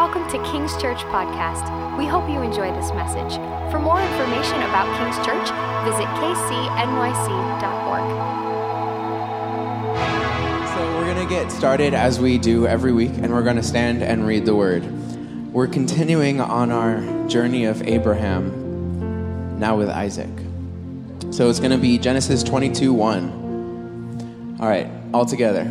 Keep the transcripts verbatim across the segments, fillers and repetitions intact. Welcome to King's Church Podcast. We hope you enjoy this message. For more information about King's Church, visit k c n y c dot org. So we're going to get started as we do every week, and we're going to stand and read the Word. We're continuing on our journey of Abraham, now with Isaac. So it's going to be Genesis twenty-two one. All right, all together.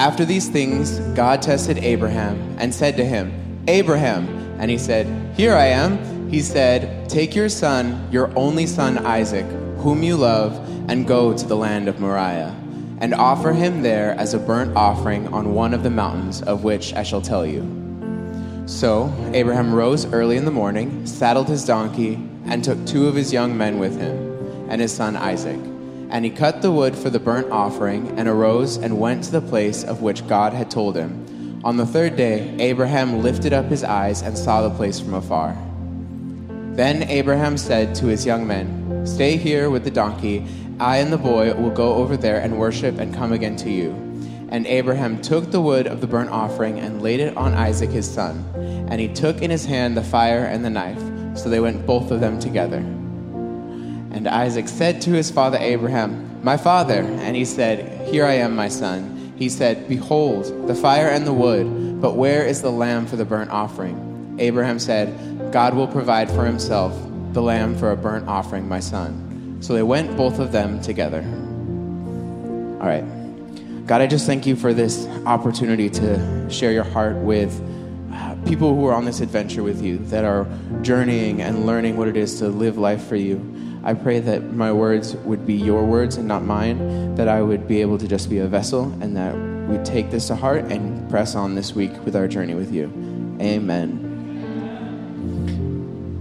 After these things, God tested Abraham and said to him, "Abraham." And he said, "Here I am." He said, "Take your son, your only son Isaac, whom you love, and go to the land of Moriah, and offer him there as a burnt offering on one of the mountains of which I shall tell you." So Abraham rose early in the morning, saddled his donkey, and took two of his young men with him, and his son Isaac. And he cut the wood for the burnt offering and arose and went to the place of which God had told him. On the third day, Abraham lifted up his eyes and saw the place from afar. Then Abraham said to his young men, "Stay here with the donkey. I and the boy will go over there and worship and come again to you." And Abraham took the wood of the burnt offering and laid it on Isaac his son. And he took in his hand the fire and the knife. So they went both of them together. And Isaac said to his father Abraham, "My father." And he said, "Here I am, my son." He said, "Behold, the fire and the wood, but where is the lamb for the burnt offering?" Abraham said, "God will provide for himself the lamb for a burnt offering, my son." So they went both of them together. All right. God, I just thank you for this opportunity to share your heart with people who are on this adventure with you, that are journeying and learning what it is to live life for you. I pray that my words would be your words and not mine, that I would be able to just be a vessel, and that we take this to heart and press on this week with our journey with you. Amen.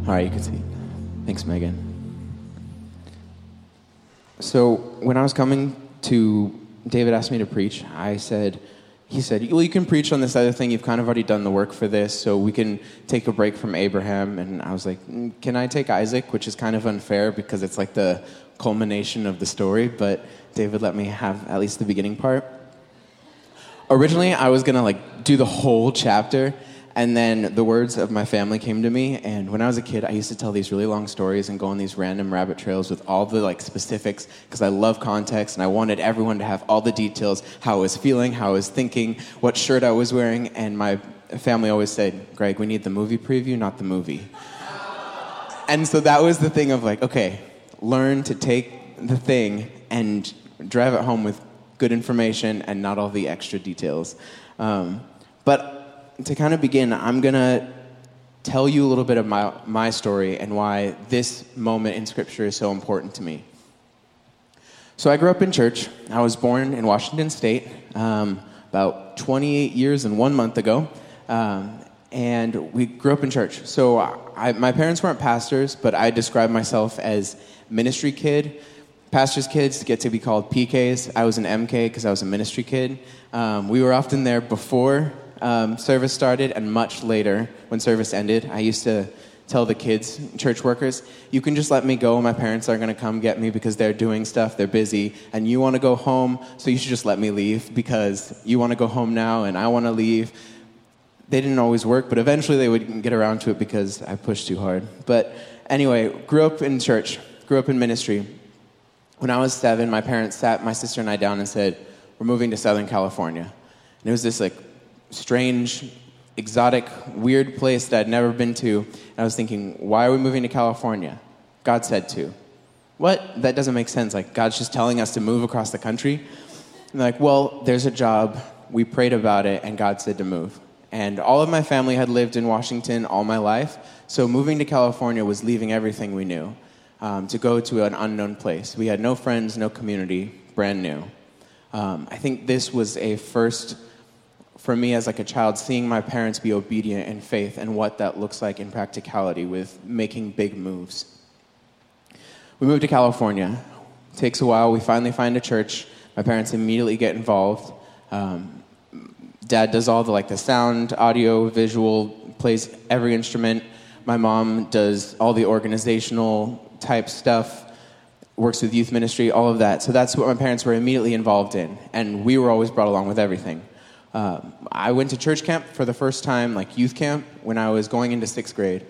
All right, you can see. Thanks, Megan. So when I was coming to, David asked me to preach. I said, he said, "Well, you can preach on this other thing. You've kind of already done the work for this, so we can take a break from Abraham." And I was like, "Can I take Isaac?" Which is kind of unfair because it's like the culmination of the story. But David let me have at least the beginning part. Originally, I was going to like do the whole chapter. And then the words of my family came to me. And when I was a kid, I used to tell these really long stories and go on these random rabbit trails with all the like specifics because I love context and I wanted everyone to have all the details, how I was feeling, how I was thinking, what shirt I was wearing. And my family always said, "Greg, we need the movie preview, not the movie." And so that was the thing of like, okay, learn to take the thing and drive it home with good information and not all the extra details. Um, but... To kind of begin, I'm going to tell you a little bit of my, my story and why this moment in Scripture is so important to me. So I grew up in church. I was born in Washington State um, about twenty-eight years and one month ago, um, and we grew up in church. So I, my parents weren't pastors, but I describe myself as ministry kid. Pastor's kids get to be called P Ks. I was an M K because I was a ministry kid. Um, we were often there before Um, service started and much later when service ended. I used to tell the kids, church workers, "You can just let me go. My parents are going to come get me because they're doing stuff, they're busy, and you want to go home, so you should just let me leave because you want to go home now and I want to leave." They didn't always work, but eventually they would get around to it because I pushed too hard. But anyway, grew up in church, grew up in ministry. When I was seven, my parents sat my sister and I down and said, "We're moving to Southern California." And it was this like strange, exotic, weird place that I'd never been to. And I was thinking, why are we moving to California? God said to. What? That doesn't make sense. Like, God's just telling us to move across the country. And like, well, there's a job. We prayed about it, and God said to move. And all of my family had lived in Washington all my life, so moving to California was leaving everything we knew um, to go to an unknown place. We had no friends, no community, brand new. Um, I think this was a first... for me as like a child, seeing my parents be obedient in faith and what that looks like in practicality with making big moves. We moved to California. It takes a while. We finally find a church. My parents immediately get involved. Um, Dad does all the like the sound, audio, visual, plays every instrument. My mom does all the organizational type stuff, works with youth ministry, all of that. So that's what my parents were immediately involved in. And we were always brought along with everything. Uh, I went to church camp for the first time, like youth camp, when I was going into sixth grade,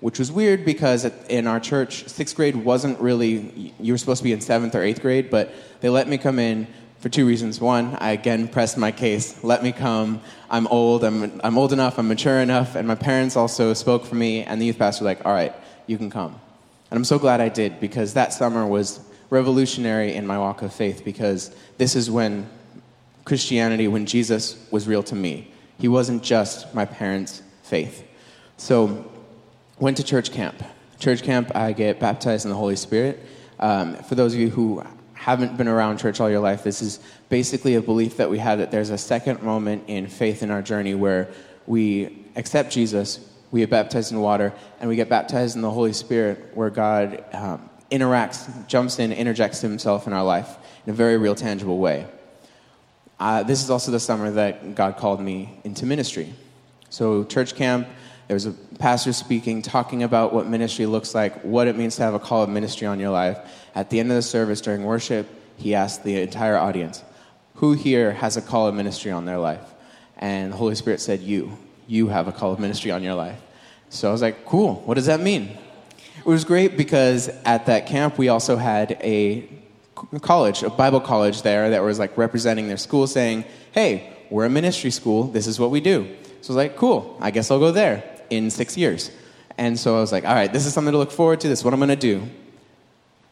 which was weird because in our church, sixth grade wasn't really, you were supposed to be in seventh or eighth grade, but they let me come in for two reasons. One, I again pressed my case, let me come, I'm old, I'm I'm old enough, I'm mature enough, and my parents also spoke for me, and the youth pastor was like, all right, you can come. And I'm so glad I did, because that summer was revolutionary in my walk of faith, because this is when Christianity, when Jesus was real to me. He wasn't just my parents' faith. So, went to church camp. Church camp, I get baptized in the Holy Spirit. Um, for those of you who haven't been around church all your life, this is basically a belief that we have that there's a second moment in faith in our journey where we accept Jesus, we get baptized in water, and we get baptized in the Holy Spirit, where God um, interacts, jumps in, interjects himself in our life in a very real, tangible way. Uh, this is also the summer that God called me into ministry. So church camp, there was a pastor speaking, talking about what ministry looks like, what it means to have a call of ministry on your life. At the end of the service during worship, he asked the entire audience, who here has a call of ministry on their life? And the Holy Spirit said, you. You have a call of ministry on your life. So I was like, cool, what does that mean? It was great because at that camp, we also had a college, a Bible college there that was like representing their school saying, hey, we're a ministry school, this is what we do. So I was like, cool, I guess I'll go there in six years. And so I was like, all right, this is something to look forward to, this is what I'm going to do.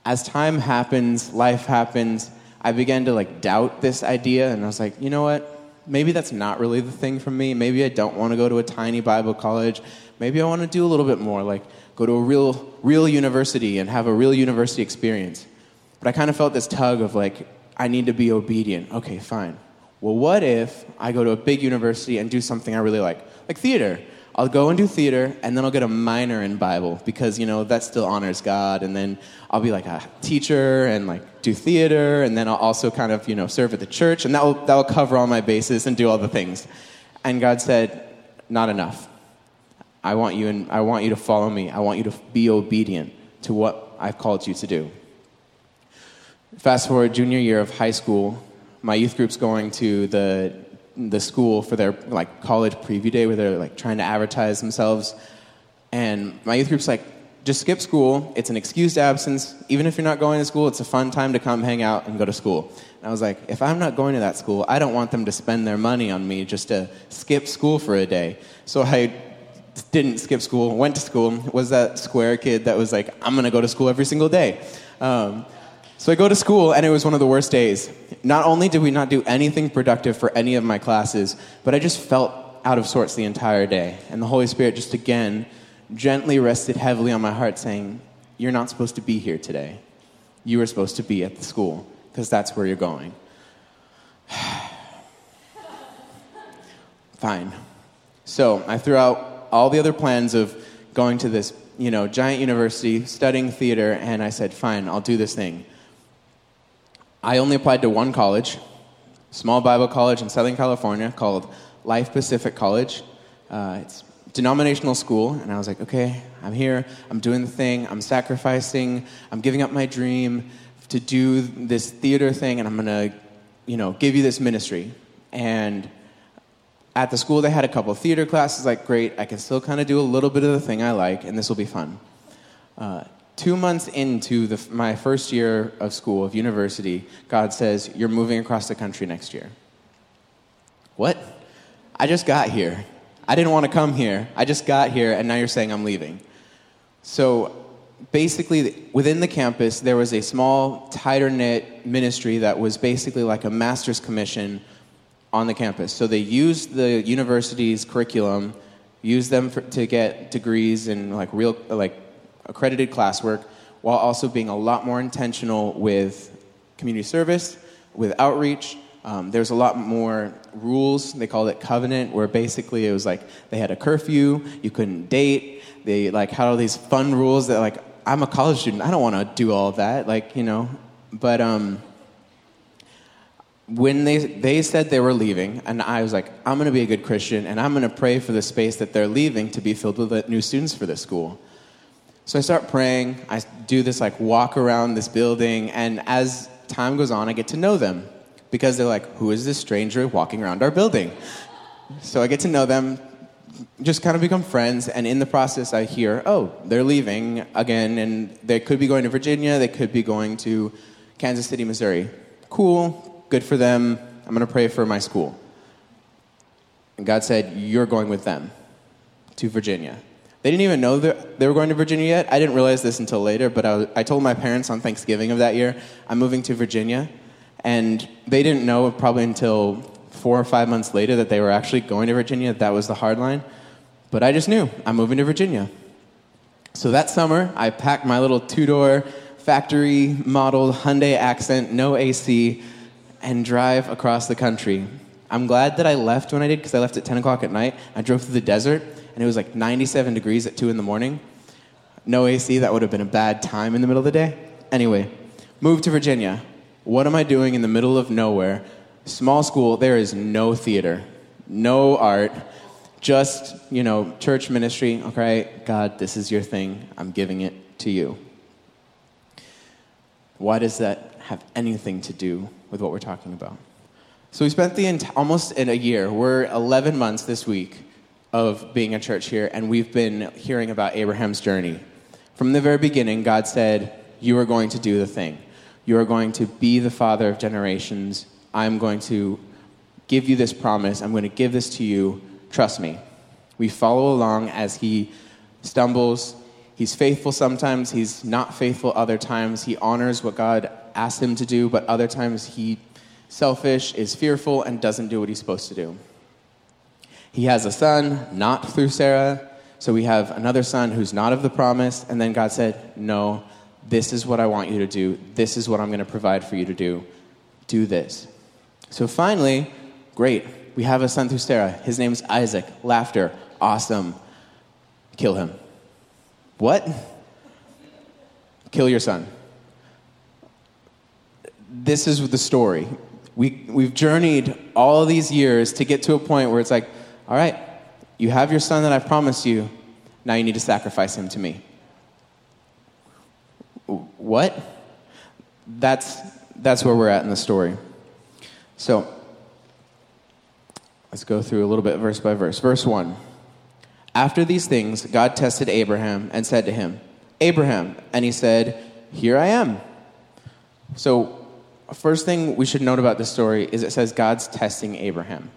As time happens, life happens, I began to like doubt this idea, and I was like, you know what, maybe that's not really the thing for me, maybe I don't want to go to a tiny Bible college, maybe I want to do a little bit more, like go to a real, real university and have a real university experience. But I kind of felt this tug of like, I need to be obedient. Okay, fine. Well, what if I go to a big university and do something I really like? Like theater. I'll go and do theater, and then I'll get a minor in Bible, because, you know, that still honors God. And then I'll be like a teacher and like do theater, and then I'll also kind of, you know, serve at the church, and that will, that will cover all my bases and do all the things. And God said, not enough. I want you and I want you to follow me. I want you to be obedient to what I've called you to do. Fast forward junior year of high school, my youth group's going to the the school for their like college preview day where they're like trying to advertise themselves, and my youth group's like, just skip school, it's an excused absence, even if you're not going to school, it's a fun time to come hang out and go to school. And I was like, if I'm not going to that school, I don't want them to spend their money on me just to skip school for a day. So I didn't skip school, went to school, was that square kid that was like, I'm going to go to school every single day. Um, So I go to school, and it was one of the worst days. Not only did we not do anything productive for any of my classes, but I just felt out of sorts the entire day. And the Holy Spirit just again gently rested heavily on my heart saying, you're not supposed to be here today. You were supposed to be at the school, because that's where you're going. Fine. So I threw out all the other plans of going to this, you know, giant university, studying theater, and I said, fine, I'll do this thing. I only applied to one college, small Bible college in Southern California called Life Pacific College. Uh, it's a denominational school, and I was like, okay, I'm here, I'm doing the thing, I'm sacrificing, I'm giving up my dream to do this theater thing, and I'm going to, you know, give you this ministry. And at the school, they had a couple of theater classes, like, great, I can still kind of do a little bit of the thing I like, and this will be fun. Uh, Two months into the, my first year of school, of university, God says, you're moving across the country next year. What? I just got here. I didn't want to come here. I just got here, and now you're saying I'm leaving. So basically, within the campus, there was a small, tighter-knit ministry that was basically like a master's commission on the campus. So they used the university's curriculum, used them for, to get degrees and like real, like, accredited classwork, while also being a lot more intentional with community service, with outreach. Um, there's a lot more rules. They called it covenant, where basically it was like they had a curfew, you couldn't date. They like had all these fun rules that like, I'm a college student, I don't want to do all that, like, you know. But um, when they they said they were leaving, and I was like, I'm going to be a good Christian, and I'm going to pray for the space that they're leaving to be filled with new students for this school. So I start praying, I do this like walk around this building, and as time goes on, I get to know them. because they're like, who is this stranger walking around our building? So I get to know them, just kind of become friends, and in the process I hear, oh, they're leaving again, and they could be going to Virginia, they could be going to Kansas City, Missouri. Cool, good for them, I'm going to pray for my school. And God said, you're going with them to Virginia. They didn't even know that they were going to Virginia yet. I didn't realize this until later, but I, was, I told my parents on Thanksgiving of that year, I'm moving to Virginia, and they didn't know probably until four or five months later that they were actually going to Virginia. That was the hard line, but I just knew, I'm moving to Virginia. So that summer, I packed my little two-door factory modeled Hyundai Accent, no A C, and drive across the country. I'm glad that I left when I did, because I left at ten o'clock at night. I drove through the desert, and it was like ninety-seven degrees at two in the morning. No A C, that would have been a bad time in the middle of the day. Anyway, moved to Virginia. What am I doing in the middle of nowhere? Small school, there is no theater, no art, just, you know, church ministry. Okay, God, this is your thing. I'm giving it to you. Why does that have anything to do with what we're talking about? So we spent the ent- almost in a year. We're eleven months this week of being a church here, and we've been hearing about Abraham's journey. From the very beginning, God said, you are going to do the thing. You are going to be the father of generations. I'm going to give you this promise. I'm going to give this to you. Trust me. We follow along as he stumbles. He's faithful sometimes. He's not faithful other times. He honors what God asked him to do, but other times he selfish, is fearful, and doesn't do what he's supposed to do. He has a son, not through Sarah, so we have another son who's not of the promise, and then God said, no, this is what I want you to do. This is what I'm going to provide for you to do. Do this. So finally, great, we have a son through Sarah. His name's Isaac. Laughter. Awesome. Kill him. What? Kill your son. This is the story. We, we've journeyed all these years to get to a point where it's like, all right, you have your son that I promised you. Now you need to sacrifice him to me. What? That's that's where we're at in the story. So let's go through a little bit verse by verse. Verse one. After these things, God tested Abraham and said to him, Abraham. And he said, here I am. So first thing we should note about this story is it says God's testing Abraham.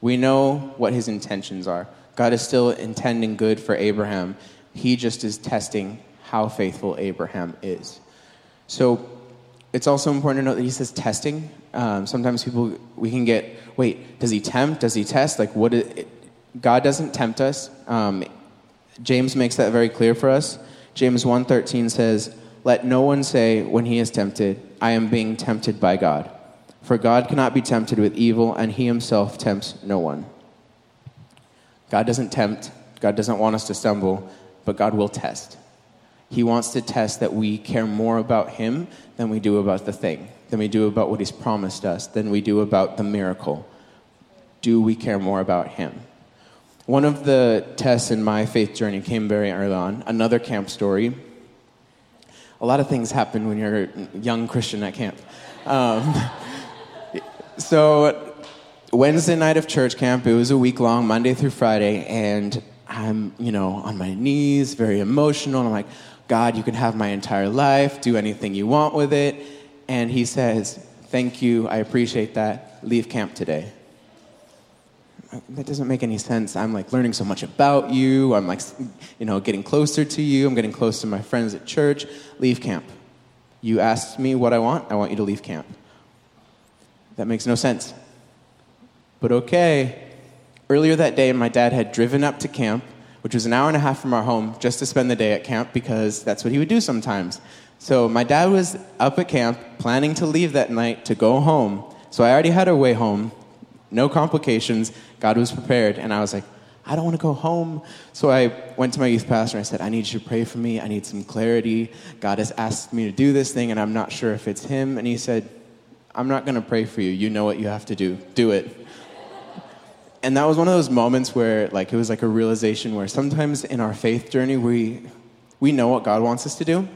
We know what his intentions are. God is still intending good for Abraham. He just is testing how faithful Abraham is. So it's also important to note that he says testing. Um, sometimes people, we can get, wait, does he tempt? Does he test? Like, what is it? God doesn't tempt us. Um, James makes that very clear for us. James one thirteen says, let no one say when he is tempted, I am being tempted by God. For God cannot be tempted with evil, and he himself tempts no one. God doesn't tempt. God doesn't want us to stumble, but God will test. He wants to test that we care more about him than we do about the thing, than we do about what he's promised us, than we do about the miracle. Do we care more about him? One of the tests in my faith journey came very early on. Another camp story. A lot of things happen when you're a young Christian at camp. Um, so Wednesday night of church camp, it was a week long, Monday through Friday, and I'm, you know, on my knees, very emotional, and I'm like, God, you can have my entire life, do anything you want with it. And he says, thank you, I appreciate that, leave camp today. That doesn't make any sense. I'm like learning so much about you. I'm like, you know, getting closer to you. I'm getting close to my friends at church. Leave camp. You asked me what I want. I want you to leave camp. That makes no sense. But okay. Earlier that day, my dad had driven up to camp, which was an hour and a half from our home, just to spend the day at camp because that's what he would do sometimes. So my dad was up at camp planning to leave that night to go home. So I already had a way home. No complications. God was prepared. And I was like, I don't want to go home. So I went to my youth pastor and I said, I need you to pray for me. I need some clarity. God has asked me to do this thing and I'm not sure if it's him. And he said, I'm not going to pray for you. You know what you have to do. Do it. And that was one of those moments where like it was like a realization where sometimes in our faith journey, we we know what God wants us to do.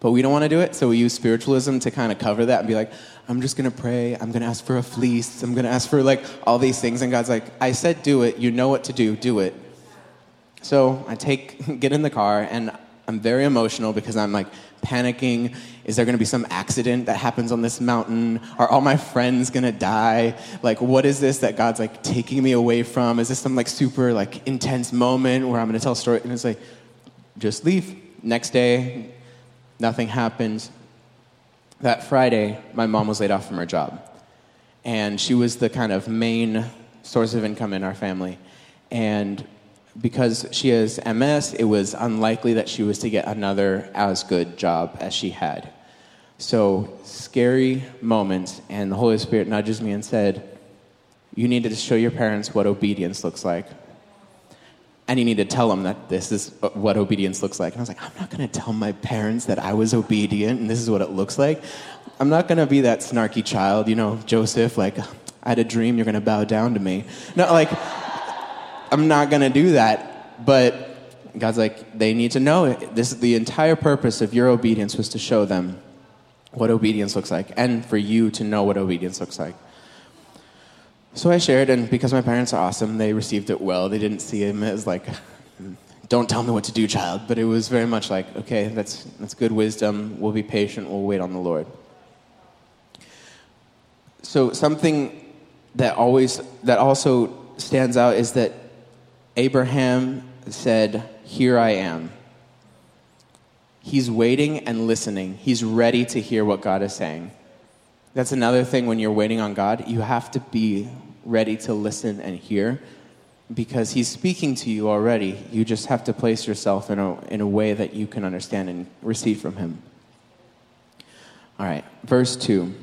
But we don't want to do it, so we use spiritualism to kind of cover that and be like, I'm just going to pray. I'm going to ask for a fleece. I'm going to ask for, like, all these things. And God's like, I said do it. You know what to do. Do it. So I take, get in the car, and I'm very emotional because I'm, like, panicking. Is there going to be some accident that happens on this mountain? Are all my friends going to die? Like, what is this that God's, like, taking me away from? Is this some, like, super, like, intense moment where I'm going to tell a story? And it's like, just leave. Next day, nothing happened. That Friday, my mom was laid off from her job. And she was the kind of main source of income in our family. And because she has M S, it was unlikely that she was to get another as good job as she had. So, scary moment. And the Holy Spirit nudges me and said, you need to show your parents what obedience looks like. And you need to tell them that this is what obedience looks like. And I was like, I'm not going to tell my parents that I was obedient and this is what it looks like. I'm not going to be that snarky child, you know, Joseph, like, I had a dream, you're going to bow down to me. No, like, I'm not going to do that. But God's like, they need to know it. This is the entire purpose of your obedience was to show them what obedience looks like and for you to know what obedience looks like. So I shared, and because my parents are awesome, they received it well. They didn't see him as like, don't tell me what to do, child. But it was very much like, okay, that's that's good wisdom. We'll be patient. We'll wait on the Lord. So something that always that also stands out is that Abraham said, here I am. He's waiting and listening. He's ready to hear what God is saying. That's another thing when you're waiting on God. You have to be ready to listen and hear because he's speaking to you already. You just have to place yourself in a in a way that you can understand and receive from him. All right, verse two.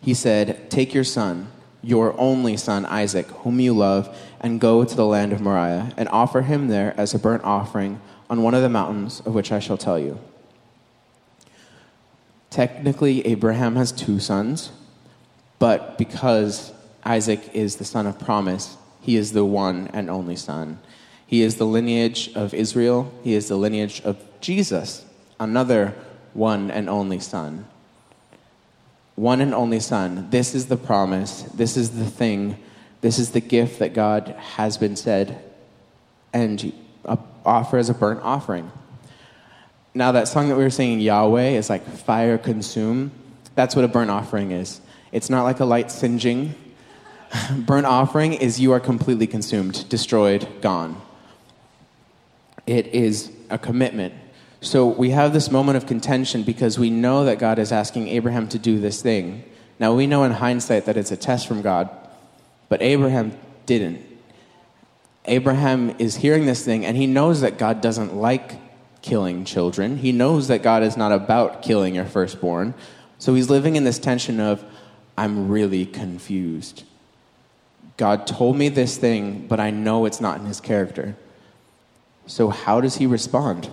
He said, take your son, your only son, Isaac, whom you love, and go to the land of Moriah and offer him there as a burnt offering on one of the mountains of which I shall tell you. Technically, Abraham has two sons, but because Isaac is the son of promise, he is the one and only son. He is the lineage of Israel. He is the lineage of Jesus, another one and only son. One and only son. This is the promise. This is the thing. This is the gift that God has been said and offer as a burnt offering. Now that song that we were singing, Yahweh, is like fire consume. That's what a burnt offering is. It's not like a light singeing. Burnt offering is you are completely consumed, destroyed, gone. It is a commitment. So we have this moment of contention because we know that God is asking Abraham to do this thing. Now we know in hindsight that it's a test from God, but Abraham didn't. Abraham is hearing this thing and he knows that God doesn't like killing children. He knows that God is not about killing your firstborn. So he's living in this tension of, I'm really confused. God told me this thing, but I know it's not in his character. So how does he respond?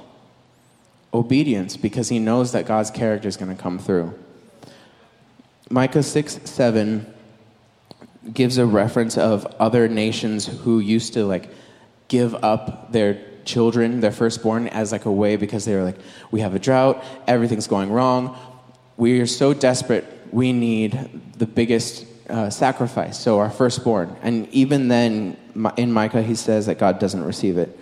Obedience, because he knows that God's character is going to come through. Micah six seven gives a reference of other nations who used to like give up their children, their firstborn, as like a way because they were like, we have a drought, everything's going wrong, we are so desperate, we need the biggest uh, sacrifice, so our firstborn. And even then, in Micah, he says that God doesn't receive it.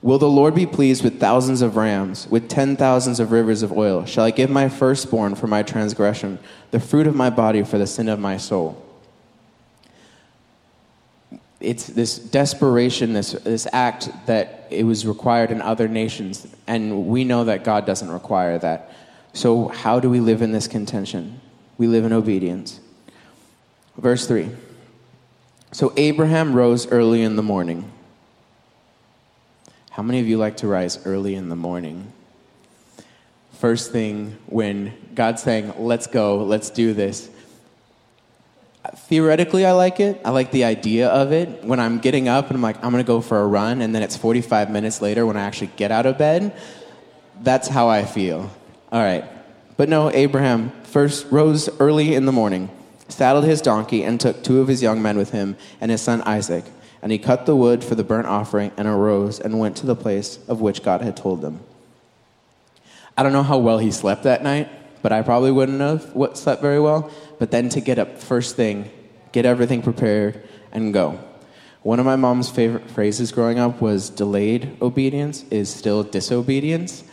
Will the Lord be pleased with thousands of rams, with ten thousands of rivers of oil? Shall I give my firstborn for my transgression, the fruit of my body for the sin of my soul? It's this desperation, this this act that it was required in other nations, and we know that God doesn't require that. So how do we live in this contention? We live in obedience. Verse three. So Abraham rose early in the morning. How many of you like to rise early in the morning? First thing when God's saying, let's go, let's do this. Theoretically, I like it. I like the idea of it. When I'm getting up and I'm like, I'm going to go for a run, and then it's forty-five minutes later when I actually get out of bed, that's how I feel. All right. But no, Abraham first rose early in the morning, saddled his donkey, and took two of his young men with him and his son Isaac. And he cut the wood for the burnt offering and arose and went to the place of which God had told them. I don't know how well he slept that night, but I probably wouldn't have what slept very well. But then to get up first thing, get everything prepared, and go. One of my mom's favorite phrases growing up was delayed obedience is still disobedience.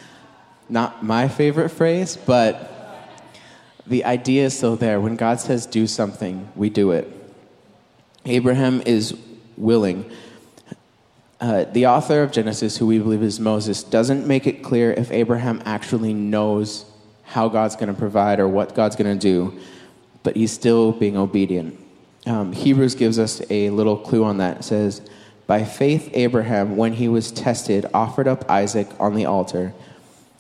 Not my favorite phrase, but the idea is still there. When God says do something, we do it. Abraham is willing. Uh, the author of Genesis, who we believe is Moses, doesn't make it clear if Abraham actually knows how God's going to provide or what God's going to do, but he's still being obedient. Um, Hebrews gives us a little clue on that. It says, by faith Abraham, when he was tested, offered up Isaac on the altar.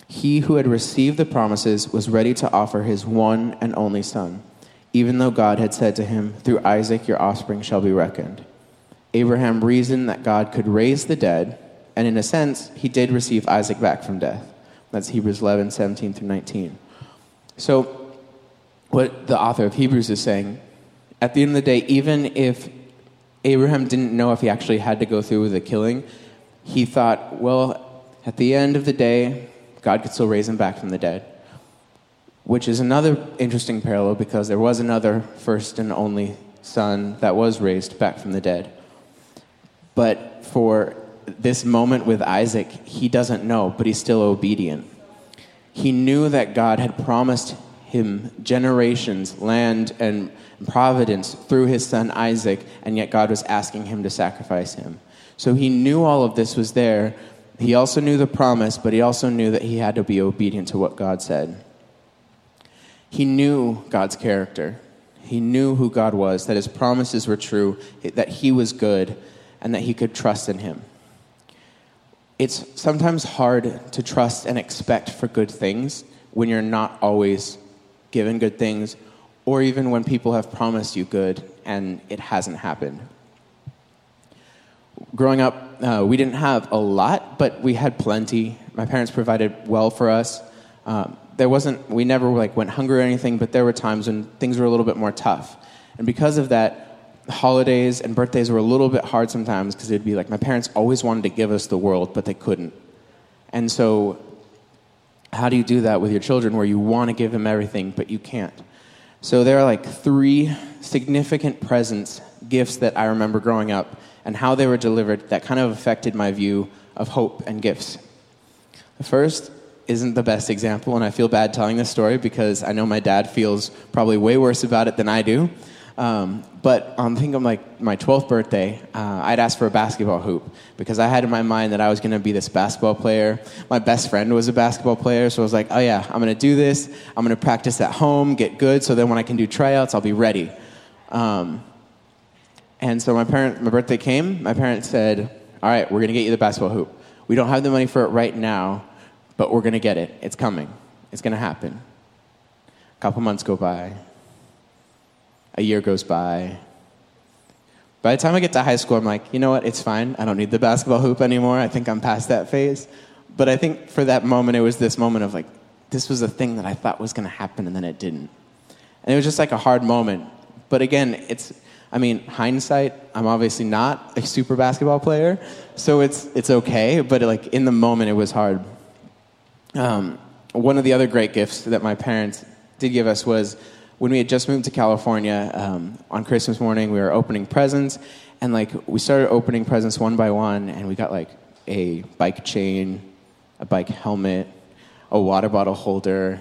He who had received the promises was ready to offer his one and only son, even though God had said to him, through Isaac your offspring shall be reckoned. Abraham reasoned that God could raise the dead, and in a sense, he did receive Isaac back from death. That's Hebrews eleven, seventeen through nineteen. So what the author of Hebrews is saying, at the end of the day, even if Abraham didn't know if he actually had to go through with the killing, he thought, well, at the end of the day, God could still raise him back from the dead, which is another interesting parallel because there was another first and only son that was raised back from the dead. But for this moment with Isaac, he doesn't know, but he's still obedient. He knew that God had promised him generations, land, and providence through his son Isaac, and yet God was asking him to sacrifice him. So he knew all of this was there. He also knew the promise, but he also knew that he had to be obedient to what God said. He knew God's character. He knew who God was, that his promises were true, that he was good, and that he could trust in him. It's sometimes hard to trust and expect for good things when you're not always given good things, or even when people have promised you good and it hasn't happened. Growing up, uh, we didn't have a lot, but we had plenty. My parents provided well for us. Um, there wasn't, we never like went hungry or anything, but there were times when things were a little bit more tough. And because of that, holidays and birthdays were a little bit hard sometimes because it'd be like my parents always wanted to give us the world, but they couldn't. And so how do you do that with your children where you want to give them everything, but you can't? So there are like three significant presents, gifts that I remember growing up and how they were delivered that kind of affected my view of hope and gifts. The first isn't the best example, and I feel bad telling this story because I know my dad feels probably way worse about it than I do. Um, but on I think on like my twelfth birthday, uh, I'd asked for a basketball hoop because I had in my mind that I was going to be this basketball player. My best friend was a basketball player, so I was like, oh yeah, I'm going to do this. I'm going to practice at home, get good, so then when I can do tryouts, I'll be ready. Um, and so my parent, my birthday came. My parents said, all right, we're going to get you the basketball hoop. We don't have the money for it right now, but we're going to get it. It's coming. It's going to happen. A couple months go by. A year goes by. By the time I get to high school, I'm like, you know what? It's fine. I don't need the basketball hoop anymore. I think I'm past that phase. But I think for that moment, it was this moment of like, this was a thing that I thought was going to happen, and then it didn't. And it was just like a hard moment. But again, it's, I mean, hindsight, I'm obviously not a super basketball player, so it's it's okay. But like in the moment, it was hard. Um, one of the other great gifts that my parents did give us was, when we had just moved to California, um, on Christmas morning, we were opening presents, and like we started opening presents one by one, and we got like a bike chain, a bike helmet, a water bottle holder,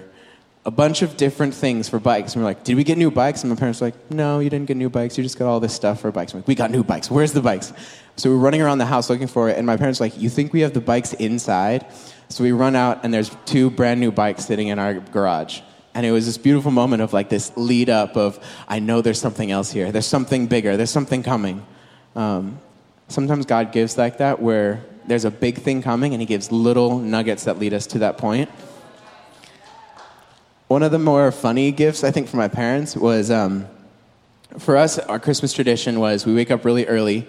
a bunch of different things for bikes. And we were like, did we get new bikes? And my parents were like, no, you didn't get new bikes. You just got all this stuff for bikes. I'm like, we got new bikes. Where's the bikes? So we were running around the house looking for it, and my parents were like, you think we have the bikes inside? So we run out, and there's two brand new bikes sitting in our garage. And it was this beautiful moment of like this lead up of, I know there's something else here. There's something bigger. There's something coming. Um, sometimes God gives like that where there's a big thing coming and he gives little nuggets that lead us to that point. One of the more funny gifts I think for my parents was, um, for us, our Christmas tradition was we wake up really early.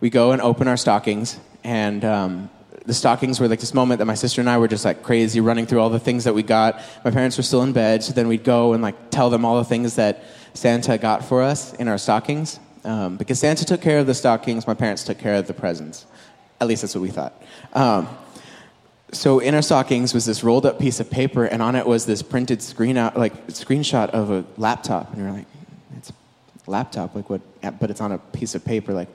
We go and open our stockings, and um the stockings were like this moment that my sister and I were just like crazy running through all the things that we got. My parents were still in bed, so then we'd go and like tell them all the things that Santa got for us in our stockings. Um, because Santa took care of the stockings, my parents took care of the presents. At least that's what we thought. Um, So in our stockings was this rolled up piece of paper, and on it was this printed screen out, like screenshot of a laptop. And you're like, it's a laptop, like what? But it's on a piece of paper. Like,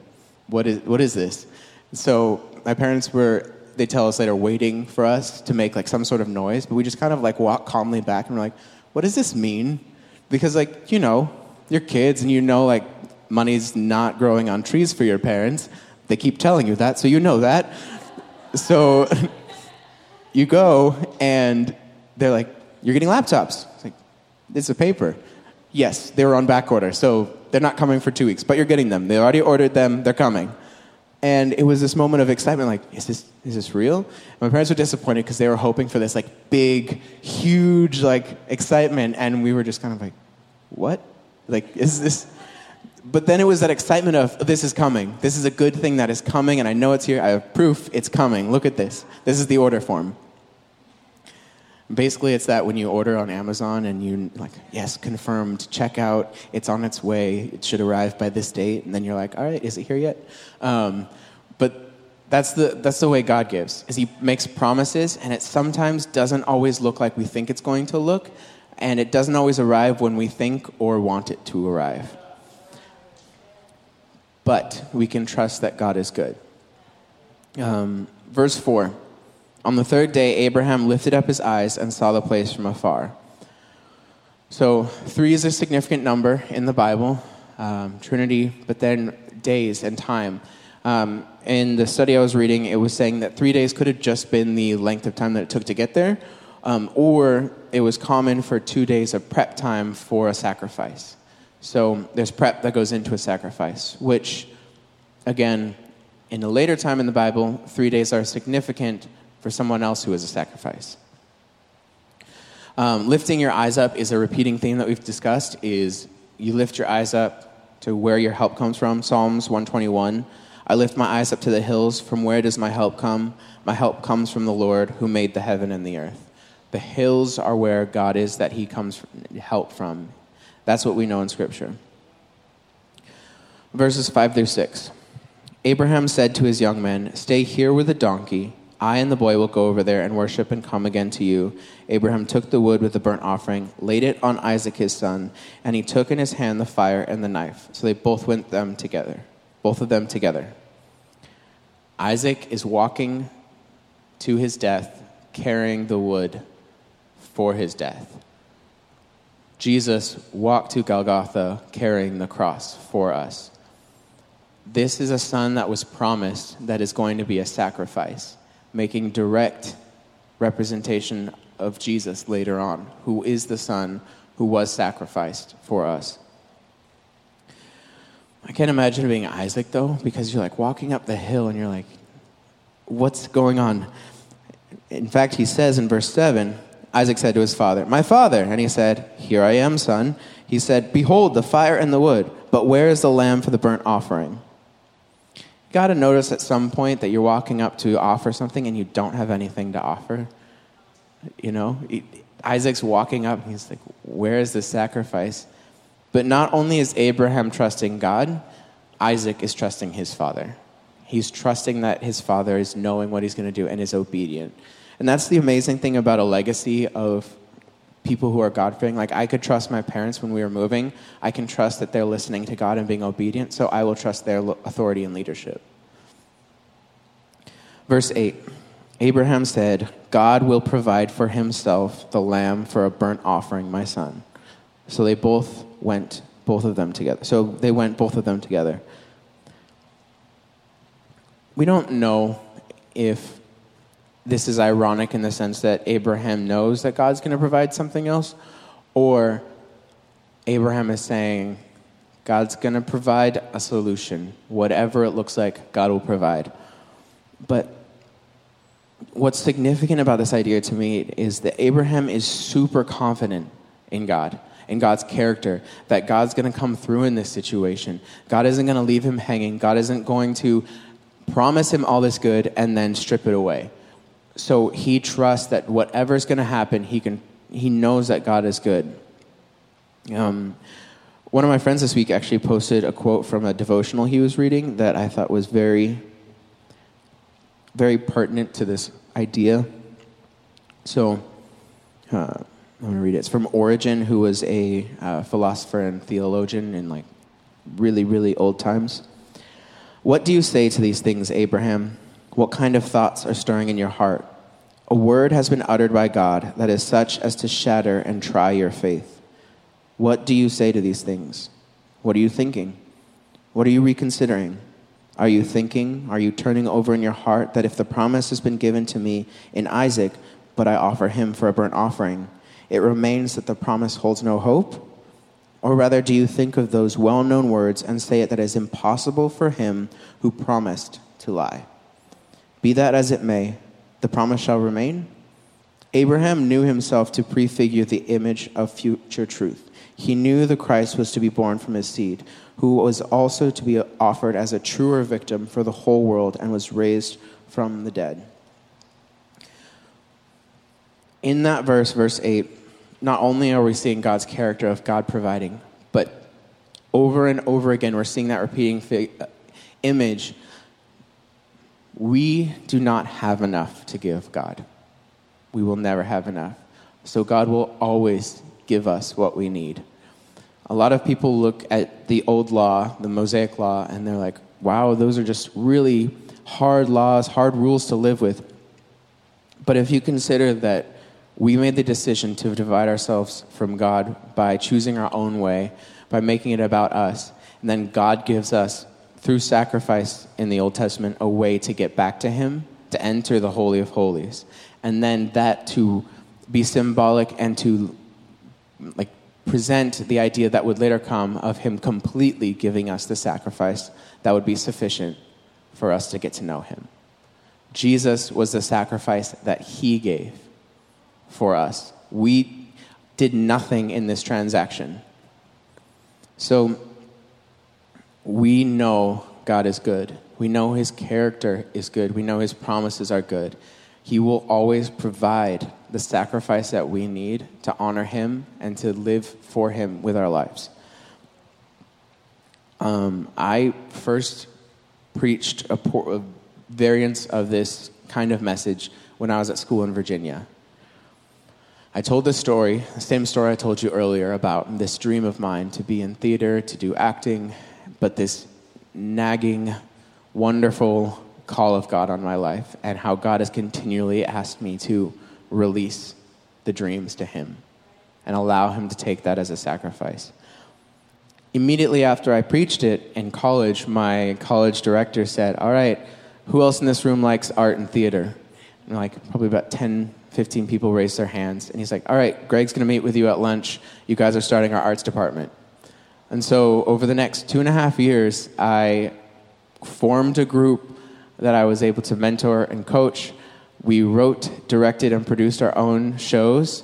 what is what is this? So my parents were, they tell us later, waiting for us to make like some sort of noise, but we just kind of like walk calmly back, and we're like, what does this mean? Because like, you know, you're kids, and you know like money's not growing on trees for your parents. They keep telling you that, so you know that. So you go, and they're like, you're getting laptops. It's like, it's a paper. Yes, they were on back order, so they're not coming for two weeks, but you're getting them. They already ordered them. They're coming. And it was this moment of excitement, like, is this is this real? And my parents were disappointed because they were hoping for this, like, big, huge, like, excitement, and we were just kind of like, what? Like, is this... But then it was that excitement of, this is coming. This is a good thing that is coming, and I know it's here. I have proof it's coming. Look at this. This is the order form. Basically, it's that when you order on Amazon and you like, yes, confirmed, checkout, it's on its way, it should arrive by this date, and then you're like, all right, is it here yet? Um, but that's the that's the way God gives, is he makes promises, and it sometimes doesn't always look like we think it's going to look, and it doesn't always arrive when we think or want it to arrive. But we can trust that God is good. Um, verse four. On the third day, Abraham lifted up his eyes and saw the place from afar. So three is a significant number in the Bible, um, Trinity, but then days and time. Um, in the study I was reading, it was saying that three days could have just been the length of time that it took to get there, um, or it was common for two days of prep time for a sacrifice. So there's prep that goes into a sacrifice, which, again, in a later time in the Bible, three days are significant for someone else who is a sacrifice. Um, lifting your eyes up is a repeating theme that we've discussed, is you lift your eyes up to where your help comes from. Psalms one twenty-one, I lift my eyes up to the hills. From where does my help come? My help comes from the Lord who made the heaven and the earth. The hills are where God is, that he comes from, help from. That's what we know in Scripture. Verses five through six. Abraham said to his young men, stay here with the donkey. I and the boy will go over there and worship and come again to you. Abraham took the wood with the burnt offering, laid it on Isaac his son, and he took in his hand the fire and the knife. So they both went them together, both of them together. Isaac is walking to his death, carrying the wood for his death. Jesus walked to Golgotha carrying the cross for us. This is a son that was promised that is going to be a sacrifice, making direct representation of Jesus later on, who is the son who was sacrificed for us. I can't imagine being Isaac, though, because you're like walking up the hill and you're like, what's going on? In fact, he says in verse seven, Isaac said to his father, my father. And he said, here I am, son. He said, behold, the fire and the wood, but where is the lamb for the burnt offering? You got to notice at some point that you're walking up to offer something and you don't have anything to offer. You know, Isaac's walking up and he's like, where is the sacrifice? But not only is Abraham trusting God, Isaac is trusting his father. He's trusting that his father is knowing what he's going to do and is obedient. And that's the amazing thing about a legacy of people who are God-fearing. Like, I could trust my parents when we were moving. I can trust that they're listening to God and being obedient, so I will trust their authority and leadership. Verse eight, Abraham said, God will provide for himself the lamb for a burnt offering, my son. So they both went, both of them together. So they went, both of them together. We don't know if this is ironic in the sense that Abraham knows that God's going to provide something else, or Abraham is saying, God's going to provide a solution. Whatever it looks like, God will provide. But what's significant about this idea to me is that Abraham is super confident in God, in God's character, that God's going to come through in this situation. God isn't going to leave him hanging. God isn't going to promise him all this good and then strip it away. So he trusts that whatever's going to happen, he can. He knows that God is good. Um, one of my friends this week actually posted a quote from a devotional he was reading that I thought was very, very pertinent to this idea. So uh, I'm going to read it. It's from Origen, who was a uh, philosopher and theologian in like really, really old times. What do you say to these things, Abraham? What kind of thoughts are stirring in your heart? A word has been uttered by God that is such as to shatter and try your faith. What do you say to these things? What are you thinking? What are you reconsidering? Are you thinking, are you turning over in your heart that if the promise has been given to me in Isaac, but I offer him for a burnt offering, it remains that the promise holds no hope? Or rather, do you think of those well-known words and say it that it is impossible for him who promised to lie? Be that as it may, the promise shall remain. Abraham knew himself to prefigure the image of future truth. He knew the Christ was to be born from his seed, who was also to be offered as a truer victim for the whole world and was raised from the dead. In that verse, verse eight, not only are we seeing God's character of God providing, but over and over again, we're seeing that repeating fig- image. We do not have enough to give God. We will never have enough. So God will always give us what we need. A lot of people look at the old law, the Mosaic law, and they're like, wow, those are just really hard laws, hard rules to live with. But if you consider that we made the decision to divide ourselves from God by choosing our own way, by making it about us, and then God gives us, through sacrifice in the Old Testament, a way to get back to him, to enter the Holy of Holies. And then that to be symbolic and to like present the idea that would later come of him completely giving us the sacrifice that would be sufficient for us to get to know him. Jesus was the sacrifice that he gave for us. We did nothing in this transaction. So we know God is good. We know his character is good. We know his promises are good. He will always provide the sacrifice that we need to honor him and to live for him with our lives. Um, I first preached a, por- a variance of this kind of message when I was at school in Virginia. I told this story, the same story I told you earlier about this dream of mine to be in theater, to do acting, but this nagging, wonderful call of God on my life and how God has continually asked me to release the dreams to him and allow him to take that as a sacrifice. Immediately after I preached it in college, my college director said, all right, who else in this room likes art and theater? And like probably about ten, fifteen people raised their hands. And he's like, all right, Greg's going to meet with you at lunch. You guys are starting our arts department. And so over the next two and a half years, I formed a group that I was able to mentor and coach. We wrote, directed, and produced our own shows.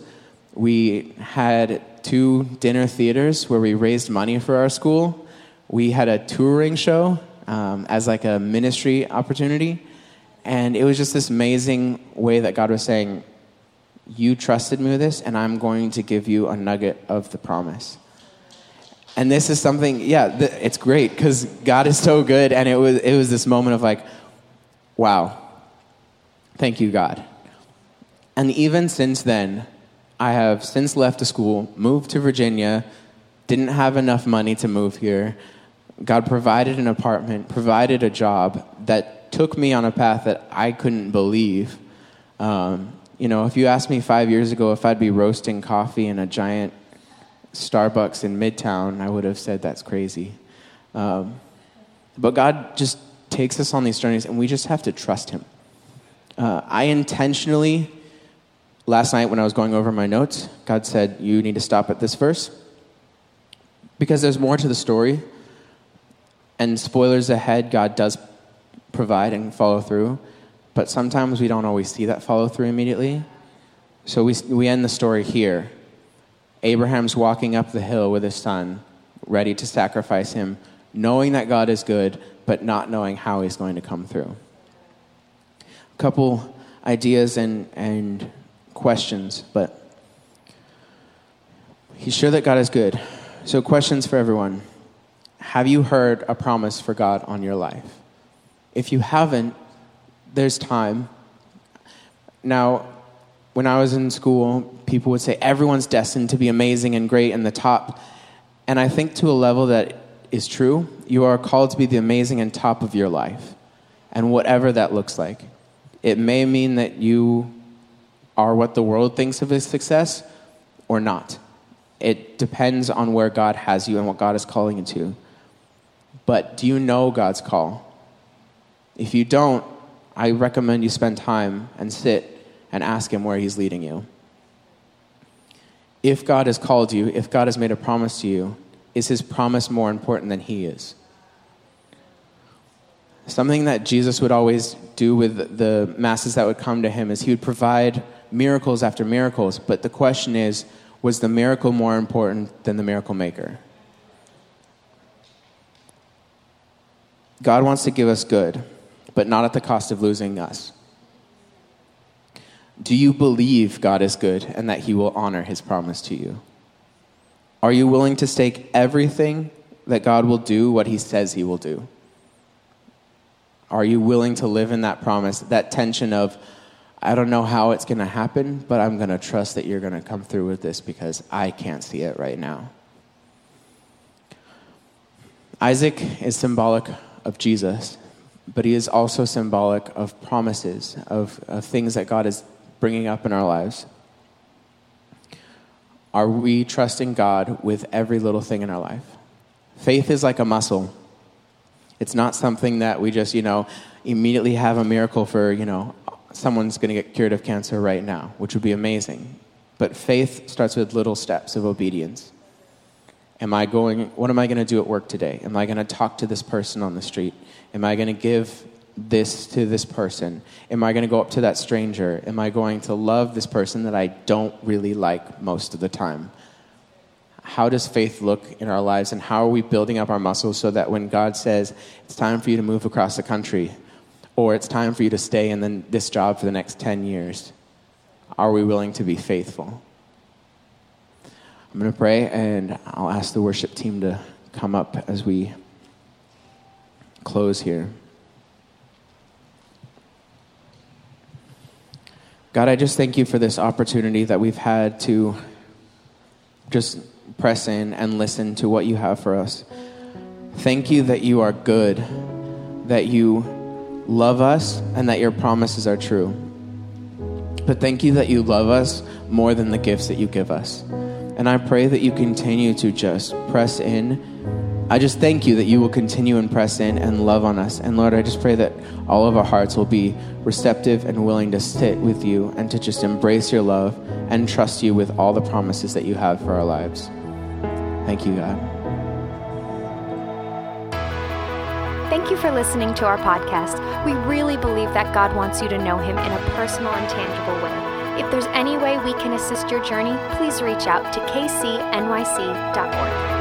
We had two dinner theaters where we raised money for our school. We had a touring show um, as like a ministry opportunity. And it was just this amazing way that God was saying, you trusted me with this, and I'm going to give you a nugget of the promise. And this is something, yeah, th- it's great because God is so good. And it was it was this moment of like, wow, thank you, God. And even since then, I have since left the school, moved to Virginia, didn't have enough money to move here. God provided an apartment, provided a job that took me on a path that I couldn't believe. Um, you know, if you asked me five years ago if I'd be roasting coffee in a giant Starbucks in Midtown, I would have said that's crazy. Um, but God just takes us on these journeys, and we just have to trust him. Uh, I intentionally, last night when I was going over my notes, God said, you need to stop at this verse, because there's more to the story. And spoilers ahead, God does provide and follow through, but sometimes we don't always see that follow through immediately. So we we end the story here. Abraham's walking up the hill with his son, ready to sacrifice him, knowing that God is good, but not knowing how he's going to come through. A couple ideas and, and questions, but he's sure that God is good. So questions for everyone. Have you heard a promise for God on your life? If you haven't, there's time. Now, when I was in school, people would say everyone's destined to be amazing and great and the top. And I think to a level that is true, you are called to be the amazing and top of your life. And whatever that looks like. It may mean that you are what the world thinks of as success or not. It depends on where God has you and what God is calling you to. But do you know God's call? If you don't, I recommend you spend time and sit and ask him where he's leading you. If God has called you, if God has made a promise to you, is his promise more important than he is? Something that Jesus would always do with the masses that would come to him is he would provide miracles after miracles, but the question is, was the miracle more important than the miracle maker? God wants to give us good, but not at the cost of losing us. Do you believe God is good and that he will honor his promise to you? Are you willing to stake everything that God will do what he says he will do? Are you willing to live in that promise, that tension of, I don't know how it's going to happen, but I'm going to trust that you're going to come through with this because I can't see it right now. Isaac is symbolic of Jesus, but he is also symbolic of promises, of, of things that God is bringing up in our lives. Are we trusting God with every little thing in our life? Faith is like a muscle. It's not something that we just, you know, immediately have a miracle for, you know, someone's going to get cured of cancer right now, which would be amazing. But faith starts with little steps of obedience. Am I going, what am I going to do at work today? Am I going to talk to this person on the street? Am I going to give this to this person? Am I going to go up to that stranger? Am I going to love this person that I don't really like most of the time? How does faith look in our lives, and how are we building up our muscles so that when God says, it's time for you to move across the country, or it's time for you to stay in the, this job for the next ten years, are we willing to be faithful? I'm going to pray, and I'll ask the worship team to come up as we close here. God, I just thank you for this opportunity that we've had to just press in and listen to what you have for us. Thank you that you are good, that you love us, and that your promises are true. But thank you that you love us more than the gifts that you give us. And I pray that you continue to just press in. I just thank you that you will continue and press in and love on us. And Lord, I just pray that all of our hearts will be receptive and willing to sit with you and to just embrace your love and trust you with all the promises that you have for our lives. Thank you, God. Thank you for listening to our podcast. We really believe that God wants you to know him in a personal and tangible way. If there's any way we can assist your journey, please reach out to k c n y c dot org.